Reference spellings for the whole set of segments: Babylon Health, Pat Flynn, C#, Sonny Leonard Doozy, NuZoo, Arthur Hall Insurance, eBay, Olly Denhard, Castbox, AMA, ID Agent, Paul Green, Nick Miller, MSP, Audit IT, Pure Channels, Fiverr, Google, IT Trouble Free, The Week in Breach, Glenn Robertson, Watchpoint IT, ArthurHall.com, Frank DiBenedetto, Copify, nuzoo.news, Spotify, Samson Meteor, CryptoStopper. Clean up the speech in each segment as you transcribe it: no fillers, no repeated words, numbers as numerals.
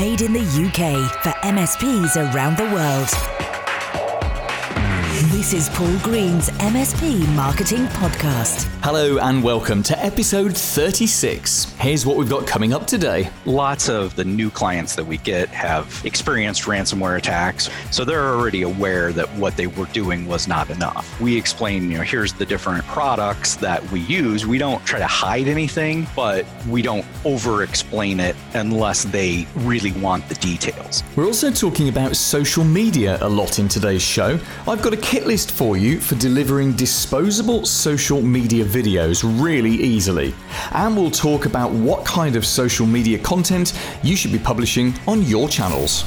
made in the UK for MSPs around the world. This is Paul Green's MSP Marketing Podcast. Hello and welcome to episode 36. Here's what we've got coming up today. Lots of the new clients that we get have experienced ransomware attacks, so they're already aware that what they were doing was not enough. We explain, here's the different products that we use. We don't try to hide anything, but we don't over-explain it unless they really want the details. We're also talking about social media a lot in today's show. I've got a kit list for you for delivering disposable social media videos really easily. And we'll talk about what kind of social media content you should be publishing on your channels.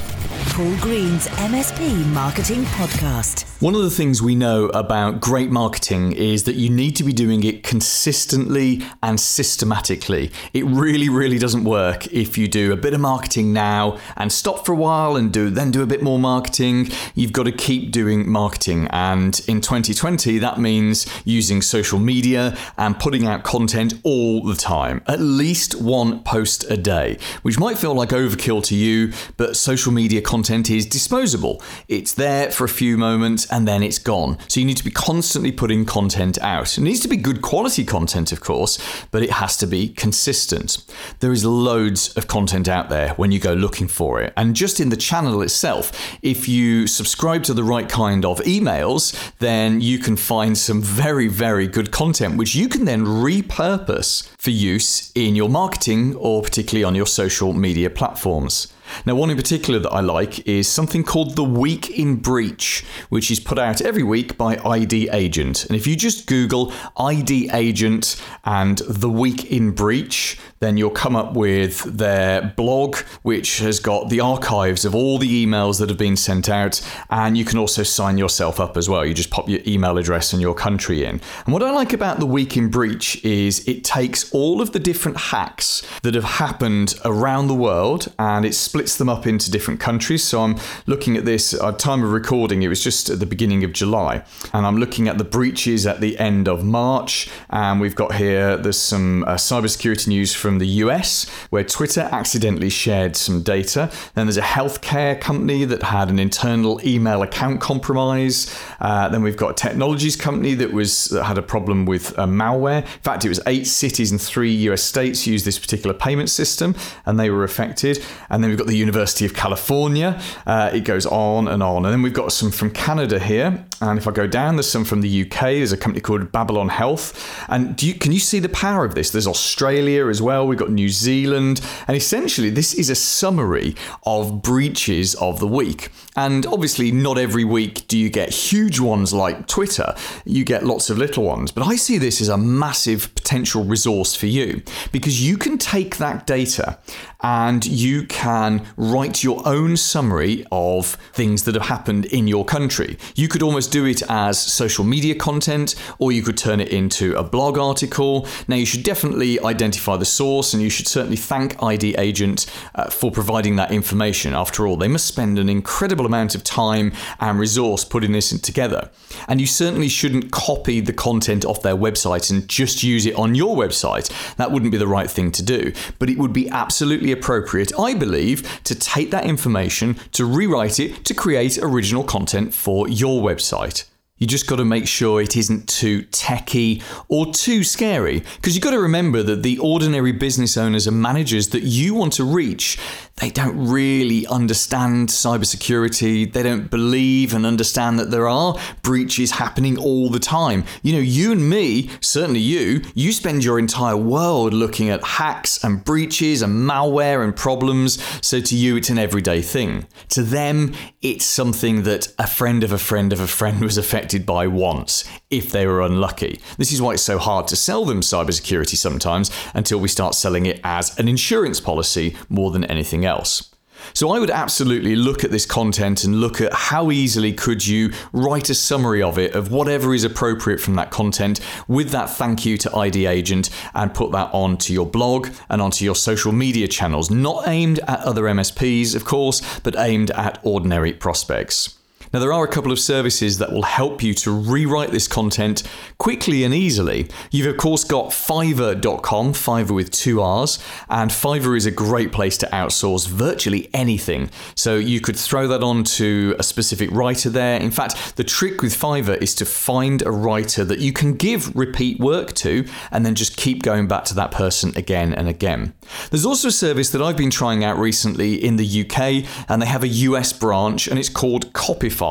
Paul Green's MSP Marketing Podcast. One of the things we know about great marketing is that you need to be doing it consistently and systematically. It really, really doesn't work if you do a bit of marketing now and stop for a while and then do a bit more marketing. You've got to keep doing marketing. And in 2020, that means using social media and putting out content all the time, at least one post a day, which might feel like overkill to you, but social media content is disposable. It's there for a few moments and then it's gone. So you need to be constantly putting content out. It needs to be good quality content, of course, but it has to be consistent. There is loads of content out there when you go looking for it. And just in the channel itself, if you subscribe to the right kind of emails, then you can find some very, very good content, which you can then repurpose for use in your marketing or particularly on your social media platforms. Now, one in particular that I like is something called The Week in Breach, which is put out every week by ID Agent. And if you just Google ID Agent and The Week in Breach, then you'll come up with their blog, which has got the archives of all the emails that have been sent out. And you can also sign yourself up as well. You just pop your email address and your country in. And what I like about The Week in Breach is it takes all of the different hacks that have happened around the world and it's splits them up into different countries. So I'm looking at this at time of recording. It was just at the beginning of July. And I'm looking at the breaches at the end of March. And we've got here, there's some cybersecurity news from the US where Twitter accidentally shared some data. Then there's a healthcare company that had an internal email account compromise. Then we've got a technologies company that had a problem with malware. In fact, it was 8 cities and 3 US states used this particular payment system and they were affected. And then we've got the University of California. It goes on and on. And then we've got some from Canada here. And if I go down, there's some from the UK. There's a company called Babylon Health. And can you see the power of this? There's Australia as well. We've got New Zealand. And essentially, this is a summary of breaches of the week. And obviously, not every week do you get huge ones like Twitter. You get lots of little ones. But I see this as a massive potential resource for you because you can take that data and you can write your own summary of things that have happened in your country. You could almost do it as social media content, or you could turn it into a blog article. Now, you should definitely identify the source, and you should certainly thank ID Agent for providing that information. After all, they must spend an incredible amount of time and resource putting this together. And you certainly shouldn't copy the content off their website and just use it on your website. That wouldn't be the right thing to do, but it would be absolutely appropriate, I believe, to take that information, to rewrite it, to create original content for your website. You just got to make sure it isn't too techy or too scary, because you've got to remember that the ordinary business owners and managers that you want to reach, they don't really understand cybersecurity. They don't believe and understand that there are breaches happening all the time. You and me, certainly you spend your entire world looking at hacks and breaches and malware and problems. So to you, it's an everyday thing. To them, it's something that a friend of a friend of a friend was affected by once, if they were unlucky. This is why it's so hard to sell them cybersecurity sometimes, until we start selling it as an insurance policy more than anything else. So I would absolutely look at this content and look at how easily could you write a summary of it, of whatever is appropriate from that content, with that thank you to ID Agent, and put that onto your blog and onto your social media channels, not aimed at other MSPs, of course, but aimed at ordinary prospects. Now, there are a couple of services that will help you to rewrite this content quickly and easily. You've, of course, got Fiverr.com, Fiverr with 2 R's, and Fiverr is a great place to outsource virtually anything. So you could throw that on to a specific writer there. In fact, the trick with Fiverr is to find a writer that you can give repeat work to and then just keep going back to that person again and again. There's also a service that I've been trying out recently in the UK, and they have a US branch, and it's called Copify.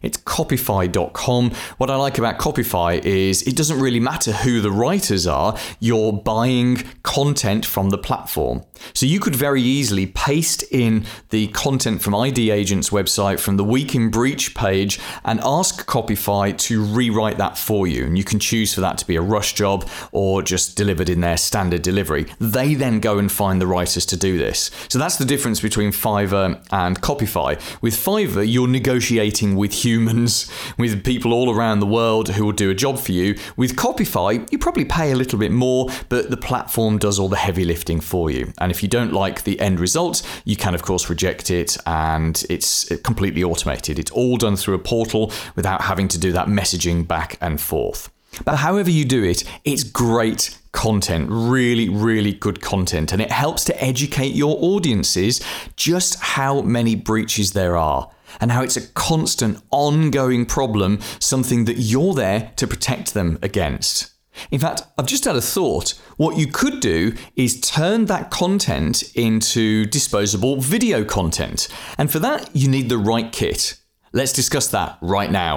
It's Copify.com. What I like about Copify is it doesn't really matter who the writers are, you're buying content from the platform. So you could very easily paste in the content from ID Agent's website, from the Week in Breach page, and ask Copify to rewrite that for you. And you can choose for that to be a rush job or just delivered in their standard delivery. They then go and find the writers to do this. So that's the difference between Fiverr and Copify. With Fiverr, you're negotiating with humans, with people all around the world who will do a job for you. With Copify, you probably pay a little bit more, but the platform does all the heavy lifting for you. And if you don't like the end result, you can, of course, reject it, and it's completely automated. It's all done through a portal without having to do that messaging back and forth. But however you do it, it's great content, really, really good content, and it helps to educate your audiences just how many breaches there are and how it's a constant, ongoing problem, something that you're there to protect them against. In fact, I've just had a thought. What you could do is turn that content into disposable video content. And for that, you need the right kit. Let's discuss that right now.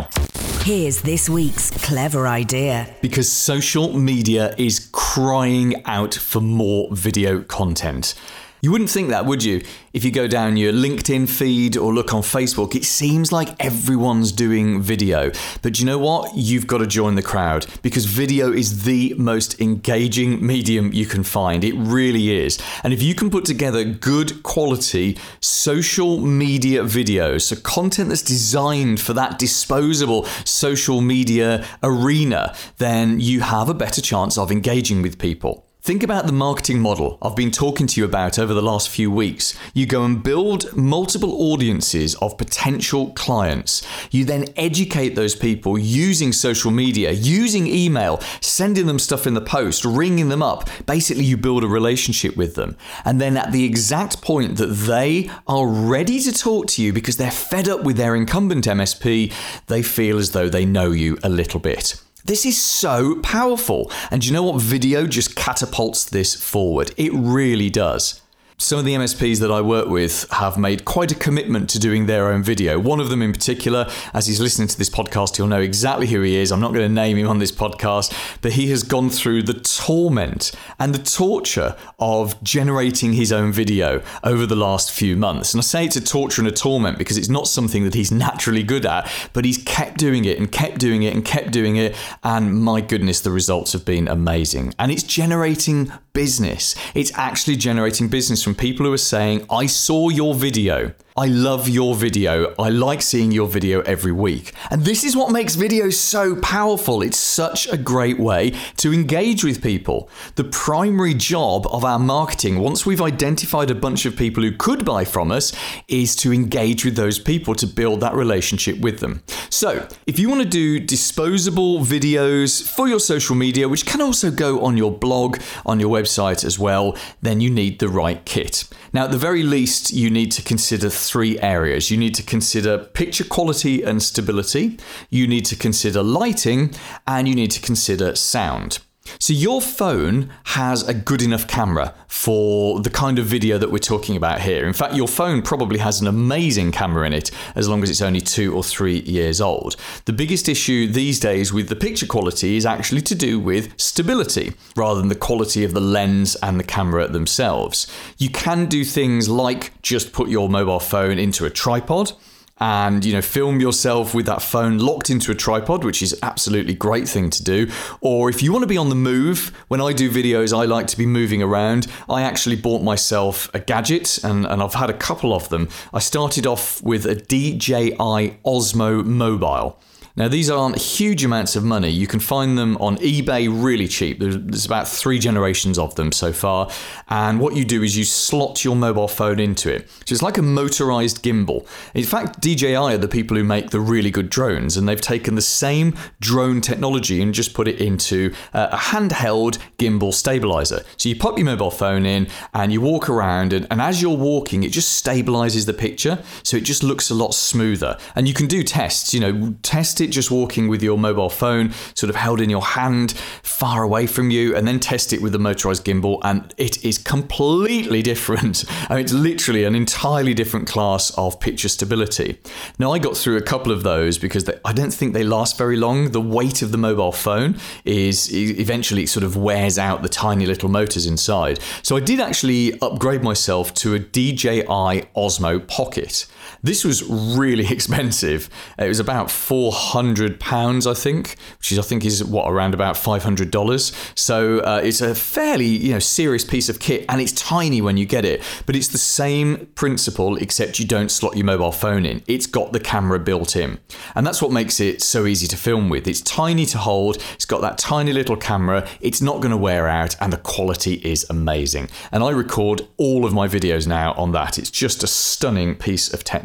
Here's this week's clever idea. Because social media is crying out for more video content. You wouldn't think that, would you? If you go down your LinkedIn feed or look on Facebook, it seems like everyone's doing video. But you know what? You've got to join the crowd, because video is the most engaging medium you can find. It really is. And if you can put together good quality social media videos, so content that's designed for that disposable social media arena, then you have a better chance of engaging with people. Think about the marketing model I've been talking to you about over the last few weeks. You go and build multiple audiences of potential clients. You then educate those people using social media, using email, sending them stuff in the post, ringing them up. Basically, you build a relationship with them. And then at the exact point that they are ready to talk to you because they're fed up with their incumbent MSP, they feel as though they know you a little bit. This is so powerful. And you know what? Video just catapults this forward. It really does. Some of the MSPs that I work with have made quite a commitment to doing their own video. One of them in particular, as he's listening to this podcast, he'll know exactly who he is. I'm not going to name him on this podcast, but he has gone through the torment and the torture of generating his own video over the last few months. And I say it's a torture and a torment because it's not something that he's naturally good at, but he's kept doing it and kept doing it and kept doing it. And my goodness, the results have been amazing. And it's generating business. It's actually generating business from people who are saying, I saw your video. I love your video. I like seeing your video every week. And this is what makes video so powerful. It's such a great way to engage with people. The primary job of our marketing, once we've identified a bunch of people who could buy from us, is to engage with those people, to build that relationship with them. So if you want to do disposable videos for your social media, which can also go on your blog, on your website as well, then you need the right kit. Now, at the very least, you need to consider three areas. You need to consider picture quality and stability, you need to consider lighting, and you need to consider sound. So your phone has a good enough camera for the kind of video that we're talking about here. In fact, your phone probably has an amazing camera in it, as long as it's only 2 or 3 years old. The biggest issue these days with the picture quality is actually to do with stability, rather than the quality of the lens and the camera themselves. You can do things like just put your mobile phone into a tripod, and film yourself with that phone locked into a tripod, which is absolutely great thing to do. Or if you want to be on the move, when I do videos, I like to be moving around. I actually bought myself a gadget, and I've had a couple of them. I started off with a DJI Osmo Mobile. Now, these aren't huge amounts of money. You can find them on eBay really cheap. There's about 3 generations of them so far. And what you do is you slot your mobile phone into it. So it's like a motorized gimbal. In fact, DJI are the people who make the really good drones, and they've taken the same drone technology and just put it into a handheld gimbal stabilizer. So you pop your mobile phone in and you walk around, and as you're walking, it just stabilizes the picture. So it just looks a lot smoother. And you can do tests, test it just walking with your mobile phone sort of held in your hand far away from you, and then test it with the motorized gimbal, and it is completely different. I mean, it's literally an entirely different class of picture stability. Now, I got through a couple of those because I don't think they last very long. The weight of the mobile phone is eventually sort of wears out the tiny little motors inside. So I did actually upgrade myself to a DJI Osmo Pocket. This was really expensive. It was about £400, I think, which is around about $500. So it's a fairly, serious piece of kit, and it's tiny when you get it, but it's the same principle, except you don't slot your mobile phone in. It's got the camera built in, and that's what makes it so easy to film with. It's tiny to hold. It's got that tiny little camera. It's not going to wear out, and the quality is amazing. And I record all of my videos now on that. It's just a stunning piece of technology.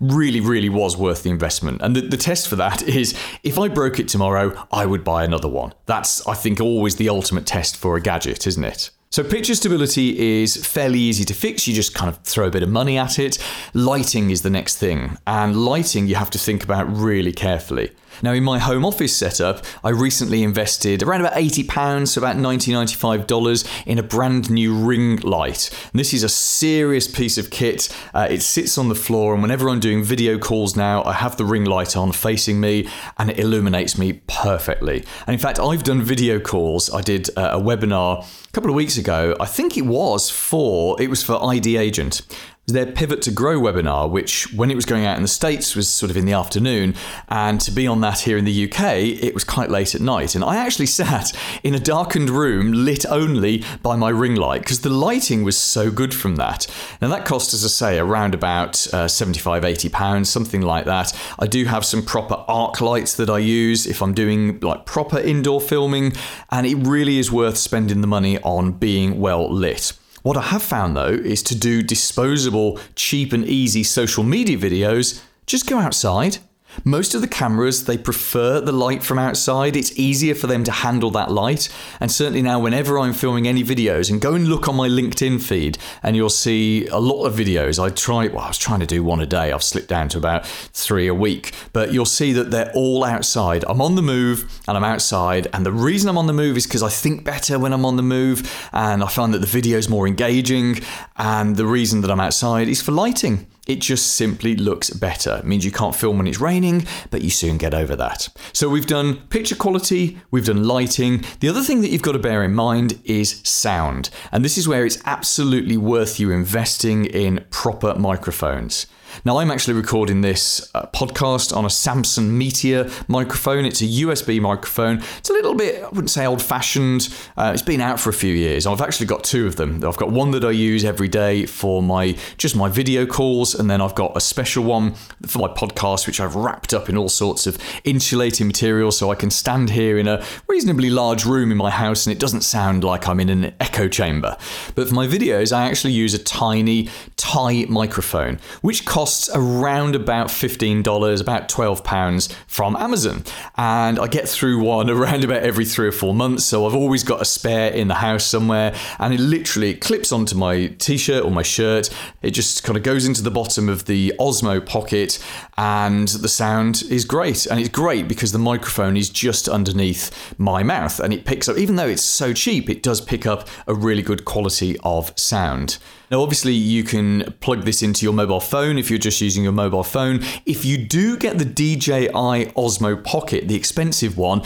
Really, really was worth the investment. And the test for that is, if I broke it tomorrow, I would buy another one. That's, I think, always the ultimate test for a gadget, isn't it? So picture stability is fairly easy to fix. You just kind of throw a bit of money at it. Lighting is the next thing, and lighting you have to think about really carefully. Now, in my home office setup, I recently invested around about £80, so about $90, $95 in a brand new ring light. And this is a serious piece of kit. It sits on the floor, and whenever I'm doing video calls now, I have the ring light on facing me, and it illuminates me perfectly. And in fact, I've done video calls. I did a webinar a couple of weeks ago. I think it was for ID Agent. Their Pivot to Grow webinar, which when it was going out in the States was sort of in the afternoon, and to be on that here in the UK, it was quite late at night. And I actually sat in a darkened room lit only by my ring light because the lighting was so good from that. Now that cost, as I say, around about £75, £80, something like that. I do have some proper arc lights that I use if I'm doing like proper indoor filming, and it really is worth spending the money on being well lit. What I have found, though, is to do disposable, cheap and easy social media videos, just go outside. Most of the cameras, they prefer the light from outside. It's easier for them to handle that light. And certainly now, whenever I'm filming any videos, and go and look on my LinkedIn feed and you'll see a lot of videos. I was trying to do one a day. I've slipped down to about 3 a week, but you'll see that they're all outside. I'm on the move and I'm outside. And the reason I'm on the move is because I think better when I'm on the move, and I find that the video is more engaging. And the reason that I'm outside is for lighting. It just simply looks better. It means you can't film when it's raining, but you soon get over that. So we've done picture quality, we've done lighting. The other thing that you've got to bear in mind is sound. And this is where it's absolutely worth you investing in proper microphones. Now, I'm actually recording this podcast on a Samson Meteor microphone. It's a USB microphone. It's a little bit, I wouldn't say old-fashioned. It's been out for a few years. I've actually got 2 of them. I've got one that I use every day for my video calls, and then I've got a special one for my podcast, which I've wrapped up in all sorts of insulating material, so I can stand here in a reasonably large room in my house, and it doesn't sound like I'm in an echo chamber. But for my videos, I actually use a tiny Thai microphone, which costs around about $15, about £12 from Amazon. And I get through one around about every 3 or 4 months. So I've always got a spare in the house somewhere. And it literally clips onto my t-shirt or my shirt. It just kind of goes into the bottom of the Osmo Pocket, and the sound is great. And it's great because the microphone is just underneath my mouth, and it picks up, even though it's so cheap, it does pick up a really good quality of sound. Now, obviously, you can plug this into your mobile phone if you're just using your mobile phone. If you do get the DJI Osmo Pocket, the expensive one,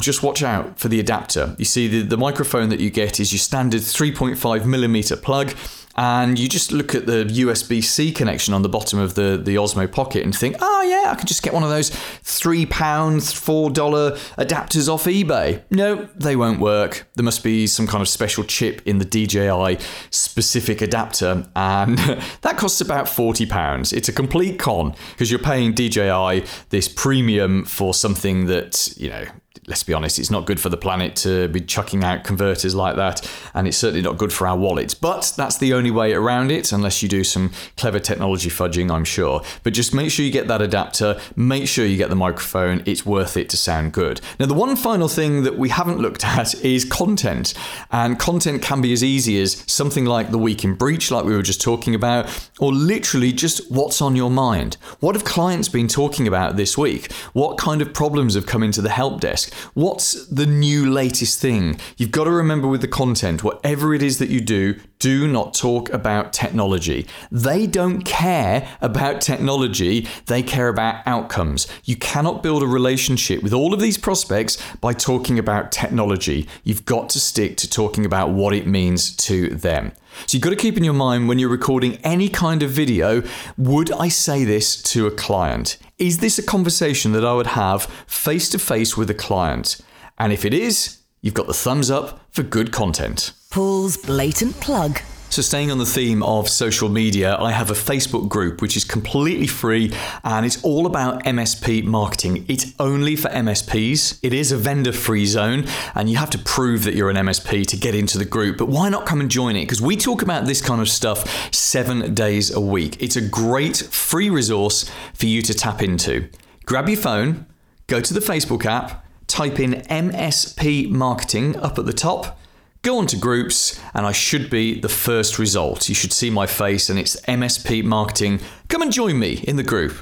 just watch out for the adapter. You see, the microphone that you get is your standard 3.5mm plug. And you just look at the USB-C connection on the bottom of the Osmo Pocket and think, oh yeah, I could just get one of those £3, $4 adapters off eBay. No, they won't work. There must be some kind of special chip in the DJI specific adapter, and that costs about £40. It's a complete con because you're paying DJI this premium for something that, you know, let's be honest, it's not good for the planet to be chucking out converters like that, and it's certainly not good for our wallets. But that's the only way around it, unless you do some clever technology fudging, I'm sure. But just make sure you get that adapter, make sure you get the microphone, it's worth it to sound good. Now, the one final thing that we haven't looked at is content. And content can be as easy as something like The Week in Breach, like we were just talking about, or literally just what's on your mind. What have clients been talking about this week? What kind of problems have come into the help desk? What's the new latest thing? You've got to remember with the content, whatever it is that you do, do not talk about technology. They don't care about technology. They care about outcomes. You cannot build a relationship with all of these prospects by talking about technology. You've got to stick to talking about what it means to them. So you've got to keep in your mind when you're recording any kind of video, would I say this to a client? Is this a conversation that I would have face to face with a client? And if it is, you've got the thumbs up for good content. Paul's blatant plug. So staying on the theme of social media, I have a Facebook group which is completely free and it's all about MSP marketing. It's only for MSPs. It is a vendor-free zone and you have to prove that you're an MSP to get into the group. But why not come and join it? Because we talk about this kind of stuff 7 days a week. It's a great free resource for you to tap into. Grab your phone, go to the Facebook app, type in MSP marketing up at the top, go on to groups, and I should be the first result. You should see my face, and it's MSP marketing. Come and join me in the group.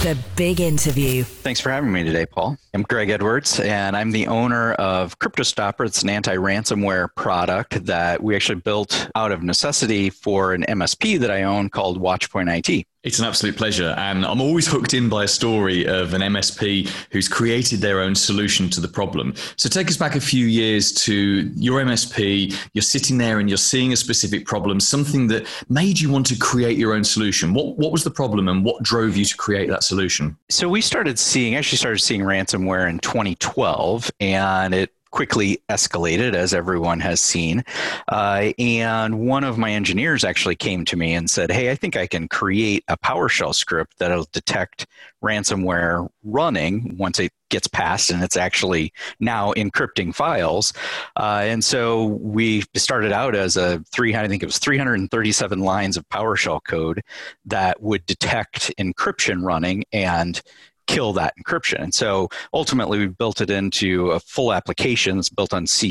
The big interview. Thanks for having me today, Paul. I'm Greg Edwards, and I'm the owner of CryptoStopper. It's an anti-ransomware product that we actually built out of necessity for an MSP that I own called Watchpoint IT. It's an absolute pleasure. And I'm always hooked in by a story of an MSP who's created their own solution to the problem. So take us back a few years to your MSP. You're sitting there and you're seeing a specific problem, something that made you want to create your own solution. What was the problem and what drove you to create that solution? So we started seeing ransomware in 2012, and it quickly escalated, as everyone has seen. And one of my engineers actually came to me and said, hey, I think I can create a PowerShell script that'll detect ransomware running once it gets passed and it's actually now encrypting files. And so we started out as 337 lines of PowerShell code that would detect encryption running and kill that encryption. And so ultimately we built it into a full application that's built on C#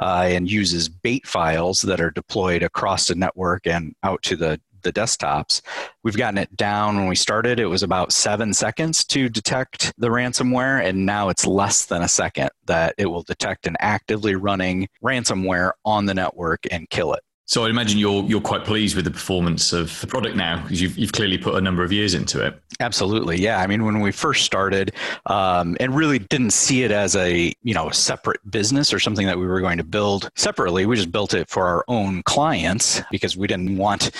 and uses bait files that are deployed across the network and out to the desktops. We've gotten it down. When we started, it was about 7 seconds to detect the ransomware, and now it's less than a second that it will detect an actively running ransomware on the network and kill it. So I imagine you're quite pleased with the performance of the product now, because you've clearly put a number of years into it. Absolutely, yeah. I mean, when we first started, and really didn't see it as a separate business or something that we were going to build separately, we just built it for our own clients because we didn't want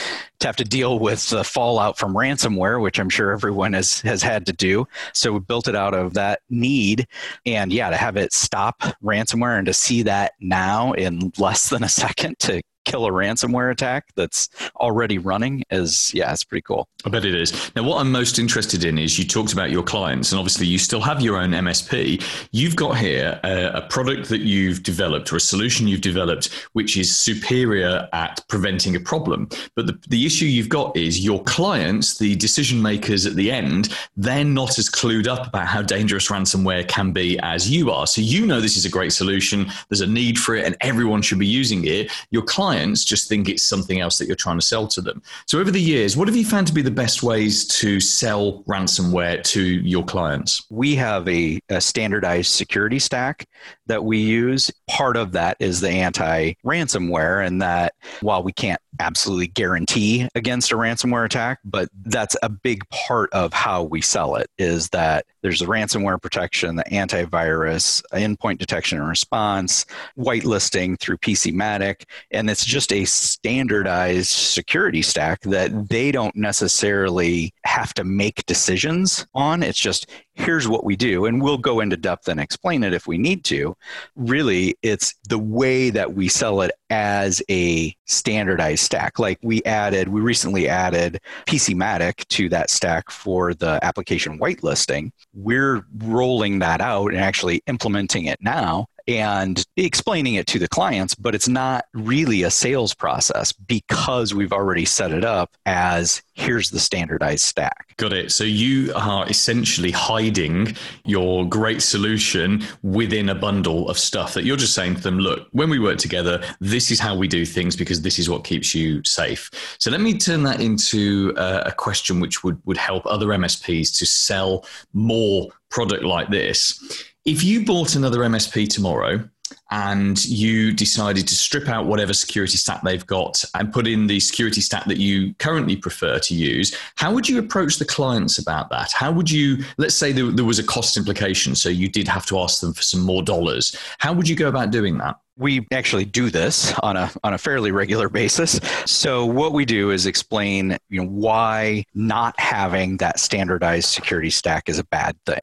to have to deal with the fallout from ransomware, which I'm sure everyone has had to do. So we built it out of that need, and yeah, to have it stop ransomware and to see that now in less than a second to kill a ransomware attack that's already running it's pretty cool. I bet it is. Now, what I'm most interested in is you talked about your clients, and obviously you still have your own MSP. You've got here a product that you've developed, or a solution you've developed, which is superior at preventing a problem. But the issue you've got is your clients, the decision makers at the end, they're not as clued up about how dangerous ransomware can be as you are. So you know this is a great solution, there's a need for it, and everyone should be using it. Your clients just think it's something else that you're trying to sell to them. So over the years, what have you found to be the best ways to sell ransomware to your clients? We have a standardized security stack that we use, part of that is the anti-ransomware, and that while we can't absolutely guarantee against a ransomware attack, but that's a big part of how we sell it, is that there's the ransomware protection, the antivirus, endpoint detection and response, whitelisting through PC Matic, and it's just a standardized security stack that they don't necessarily have to make decisions on. It's just, here's what we do, and we'll go into depth and explain it if we need to. Really, it's the way that we sell it as a standardized stack. Like we recently added PC Matic to that stack for the application whitelisting. We're rolling that out and actually implementing it now and explaining it to the clients, but it's not really a sales process because we've already set it up as, here's the standardized stack. Got it. So you are essentially hiding your great solution within a bundle of stuff that you're just saying to them, look, when we work together, this is how we do things because this is what keeps you safe. So let me turn that into a question which would help other MSPs to sell more product like this. If you bought another MSP tomorrow and you decided to strip out whatever security stack they've got and put in the security stack that you currently prefer to use, how would you approach the clients about that? How would you, let's say there was a cost implication, so you did have to ask them for some more dollars. How would you go about doing that? We actually do this on a fairly regular basis. So what we do is explain, why not having that standardized security stack is a bad thing.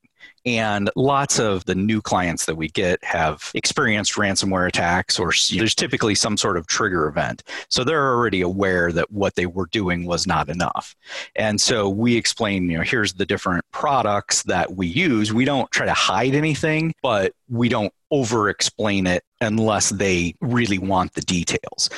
And lots of the new clients that we get have experienced ransomware attacks, or there's typically some sort of trigger event. So they're already aware that what they were doing was not enough. And so we explain, here's the different products that we use. We don't try to hide anything, but we don't over-explain it unless they really want the details.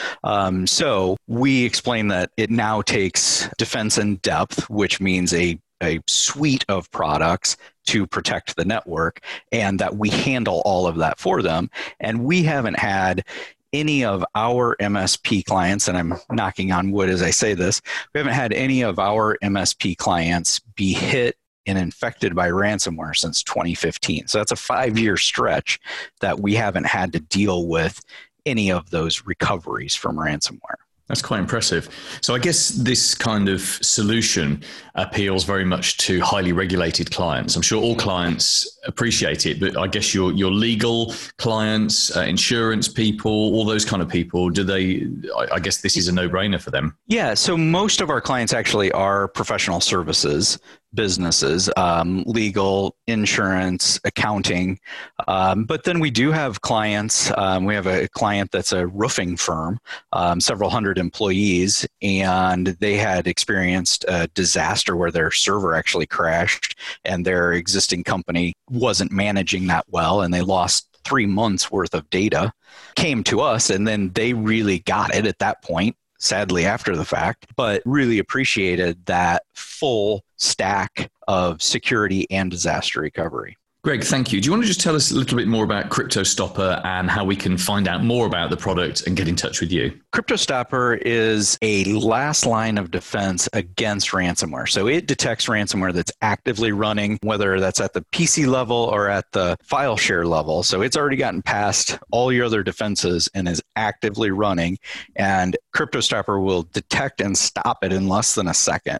So we explain that it now takes defense in depth, which means a suite of products to protect the network, and that we handle all of that for them. And we haven't had any of our MSP clients, and I'm knocking on wood as I say this, we haven't had any of our MSP clients be hit and infected by ransomware since 2015. So that's a 5-year stretch that we haven't had to deal with any of those recoveries from ransomware. That's quite impressive. So I guess this kind of solution appeals very much to highly regulated clients. I'm sure all clients appreciate it, but I guess your legal clients, insurance people, all those kind of people, I guess this is a no-brainer for them. Yeah, so most of our clients actually are professional services businesses, legal, insurance, accounting. But then we do have clients. We have a client that's a roofing firm, several hundred employees, and they had experienced a disaster where their server actually crashed and their existing company wasn't managing that well, and they lost 3 months worth of data. Came to us, and then they really got it at that point, sadly after the fact, but really appreciated that full stack of security and disaster recovery. Greg, thank you. Do you want to just tell us a little bit more about CryptoStopper and how we can find out more about the product and get in touch with you? CryptoStopper is a last line of defense against ransomware. So it detects ransomware that's actively running, whether that's at the PC level or at the file share level. So it's already gotten past all your other defenses and is actively running. And CryptoStopper will detect and stop it in less than a second.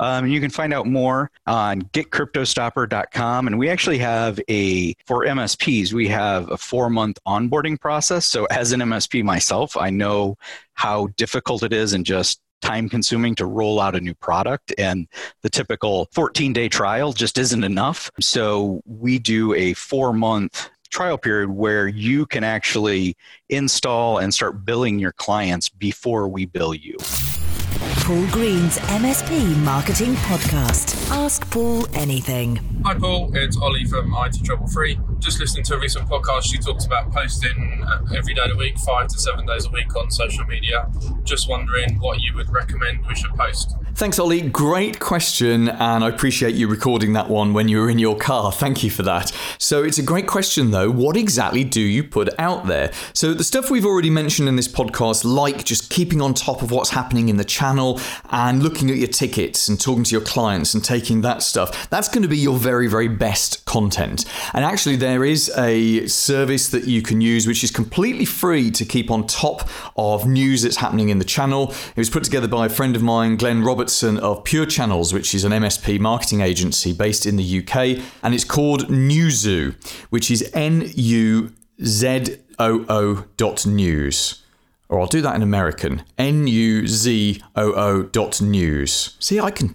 You can find out more on getcryptostopper.com. And we actually for MSPs, we have a 4-month onboarding process. So as an MSP myself, I know how difficult it is and just time consuming to roll out a new product, and the typical 14-day trial just isn't enough. So we do a 4-month trial period where you can actually install and start billing your clients before we bill you. Paul Green's MSP Marketing Podcast. Ask Paul anything. Hi Paul, it's Ollie from IT Trouble Free. Just listening to a recent podcast, you talked about posting every day of the week, 5 to 7 days a week on social media. Just wondering what you would recommend we should post. Thanks Ollie, great question, and I appreciate you recording that one when you were in your car. Thank you for that. So it's a great question though, what exactly do you put out there? So the stuff we've already mentioned in this podcast, like just keeping on top of what's happening in the channel, and looking at your tickets and talking to your clients and taking that stuff, that's going to be your very, very best content. And actually then there is a service that you can use, which is completely free, to keep on top of news that's happening in the channel. It was put together by a friend of mine, Glenn Robertson of Pure Channels, which is an MSP marketing agency based in the UK. And it's called NuZoo, which is NuZoo.news. Or I'll do that in American. NuZoo.news. See, I can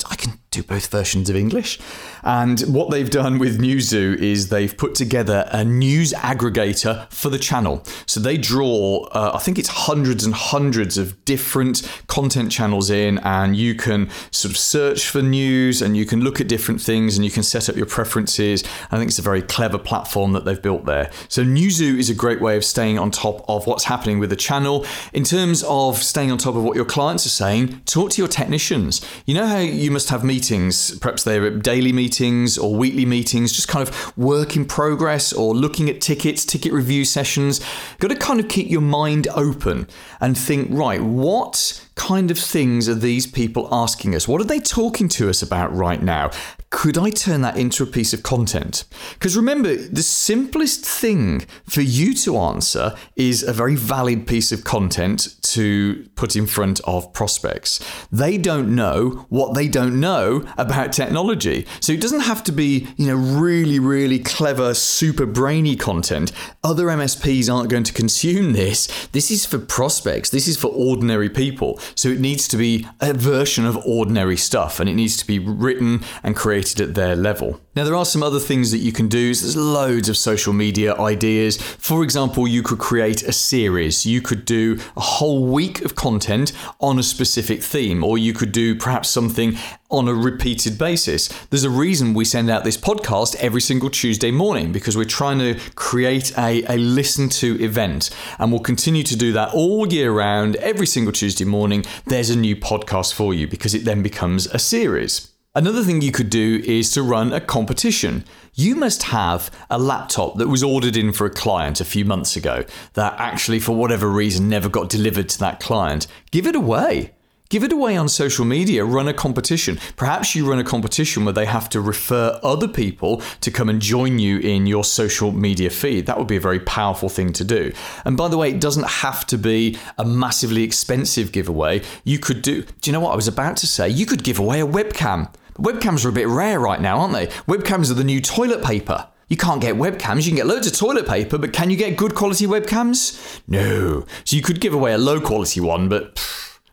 do both versions of English. And what they've done with NuZoo is they've put together a news aggregator for the channel. So they draw, I think it's hundreds and hundreds of different content channels in, and you can sort of search for news and you can look at different things and you can set up your preferences. I think it's a very clever platform that they've built there. So NuZoo is a great way of staying on top of what's happening with the channel. In terms of staying on top of what your clients are saying, talk to your technicians. You know how you must have meetings, perhaps they're daily meetings or weekly meetings, just kind of work in progress, or looking at tickets, ticket review sessions. You've got to kind of keep your mind open and think, right, what kind of things are these people asking us? What are they talking to us about right now? Could I turn that into a piece of content? Because remember, the simplest thing for you to answer is a very valid piece of content to put in front of prospects. They don't know what they don't know about technology. So it doesn't have to be, you know, really, really clever, super brainy content. Other MSPs aren't going to consume this. This is for prospects. This is for ordinary people. So it needs to be a version of ordinary stuff, and it needs to be written and created at their level. Now, there are some other things that you can do. So there's loads of social media ideas. For example, you could create a series. You could do a whole week of content on a specific theme, or you could do perhaps something on a repeated basis. There's a reason we send out this podcast every single Tuesday morning, because we're trying to create a listen to event, and we'll continue to do that all year round. Every single Tuesday morning, there's a new podcast for you, because it then becomes a series. Another thing you could do is to run a competition. You must have a laptop that was ordered in for a client a few months ago that actually, for whatever reason, never got delivered to that client. Give it away. Give it away on social media. Run a competition. Perhaps you run a competition where they have to refer other people to come and join you in your social media feed. That would be a very powerful thing to do. And by the way, it doesn't have to be a massively expensive giveaway. You could do you know what I was about to say? You could give away a webcam. Webcams are a bit rare right now, aren't they? Webcams are the new toilet paper. You can't get webcams, you can get loads of toilet paper, but can you get good quality webcams? No. So you could give away a low quality one, but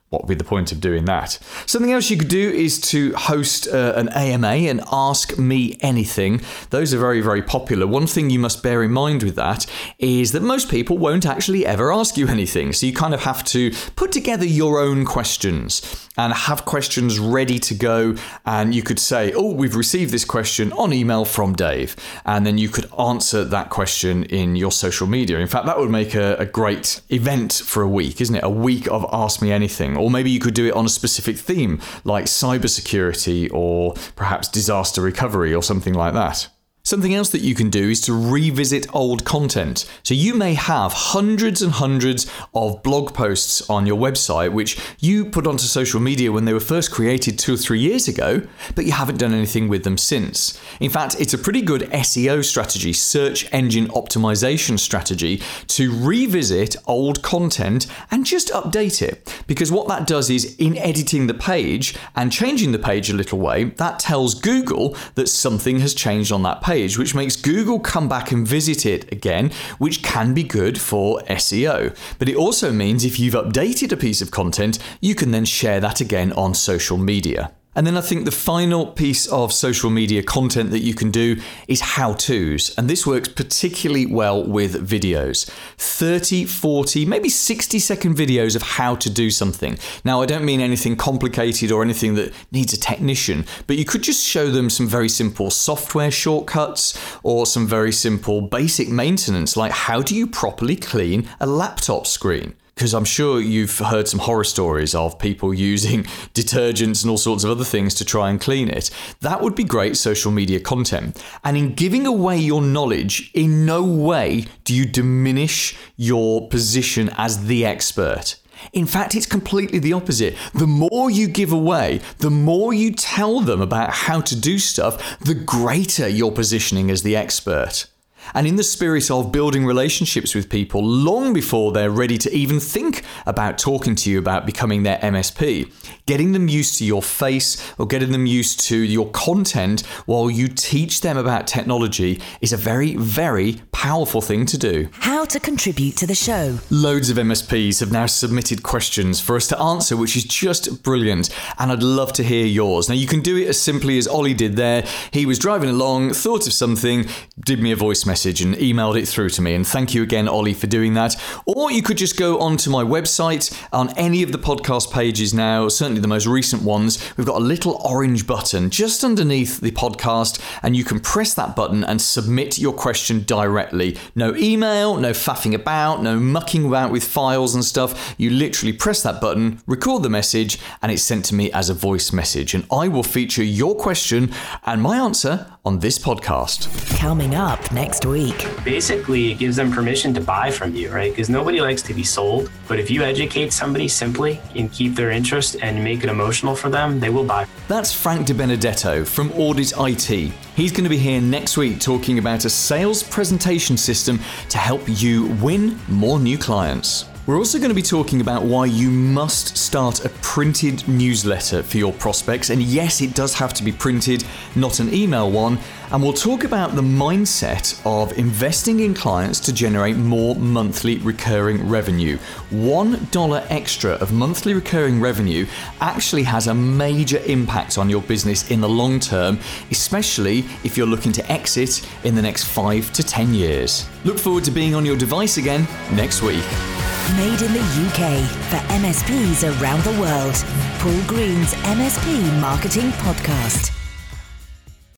what would be the point of doing that? Something else you could do is to host an AMA, and Ask Me Anything. Those are very, very popular. One thing you must bear in mind with that is that most people won't actually ever ask you anything. So you kind of have to put together your own questions and have questions ready to go. And you could say, oh, we've received this question on email from Dave. And then you could answer that question in your social media. In fact, that would make a great event for a week, isn't it? A week of Ask Me Anything. Or maybe you could do it on a specific theme, like cybersecurity or perhaps disaster recovery or something like that. Something else that you can do is to revisit old content. So you may have hundreds and hundreds of blog posts on your website, which you put onto social media when they were first created 2 or 3 years ago, but you haven't done anything with them since. In fact, it's a pretty good SEO strategy, search engine optimization strategy, to revisit old content and just update it. Because what that does is, in editing the page and changing the page a little way, that tells Google that something has changed on that page, which makes Google come back and visit it again, which can be good for SEO. But it also means if you've updated a piece of content, you can then share that again on social media. And then I think the final piece of social media content that you can do is how-tos. And this works particularly well with videos. 30, 40, maybe 60-second videos of how to do something. Now, I don't mean anything complicated or anything that needs a technician, but you could just show them some very simple software shortcuts or some very simple basic maintenance, like how do you properly clean a laptop screen? Because I'm sure you've heard some horror stories of people using detergents and all sorts of other things to try and clean it. That would be great social media content. And in giving away your knowledge, in no way do you diminish your position as the expert. In fact, it's completely the opposite. The more you give away, the more you tell them about how to do stuff, the greater your positioning as the expert. and in the spirit of building relationships with people long before they're ready to even think about talking to you about becoming their MSP, getting them used to your face or getting them used to your content while you teach them about technology is a very, very powerful thing to do. How to contribute to the show. Loads of MSPs have now submitted questions for us to answer, which is just brilliant, and I'd love to hear yours. Now, you can do it as simply as Ollie did there. He was driving along, thought of something, did me a voice message and emailed it through to me, and thank you again, Ollie, for doing that. Or you could just go onto my website on any of the podcast pages now, certainly the most recent ones. We've got a little orange button just underneath the podcast, and you can press that button and submit your question directly. No email, no faffing about, no mucking about with files and stuff. You literally press that button, record the message, and it's sent to me as a voice message, and I will feature your question and my answer on this podcast. Coming up next week. Basically, it gives them permission to buy from you, right? Because nobody likes to be sold. But if you educate somebody simply and keep their interest and make it emotional for them, they will buy. That's Frank DiBenedetto from Audit IT. He's going to be here next week talking about a sales presentation system to help you win more new clients. We're also going to be talking about why you must start a printed newsletter for your prospects. And yes, it does have to be printed, not an email one. And we'll talk about the mindset of investing in clients to generate more monthly recurring revenue. $1 extra of monthly recurring revenue actually has a major impact on your business in the long term, especially if you're looking to exit in the next 5 to 10 years. Look forward to being on your device again next week. Made in the UK for MSPs around the world. Paul Green's MSP Marketing Podcast.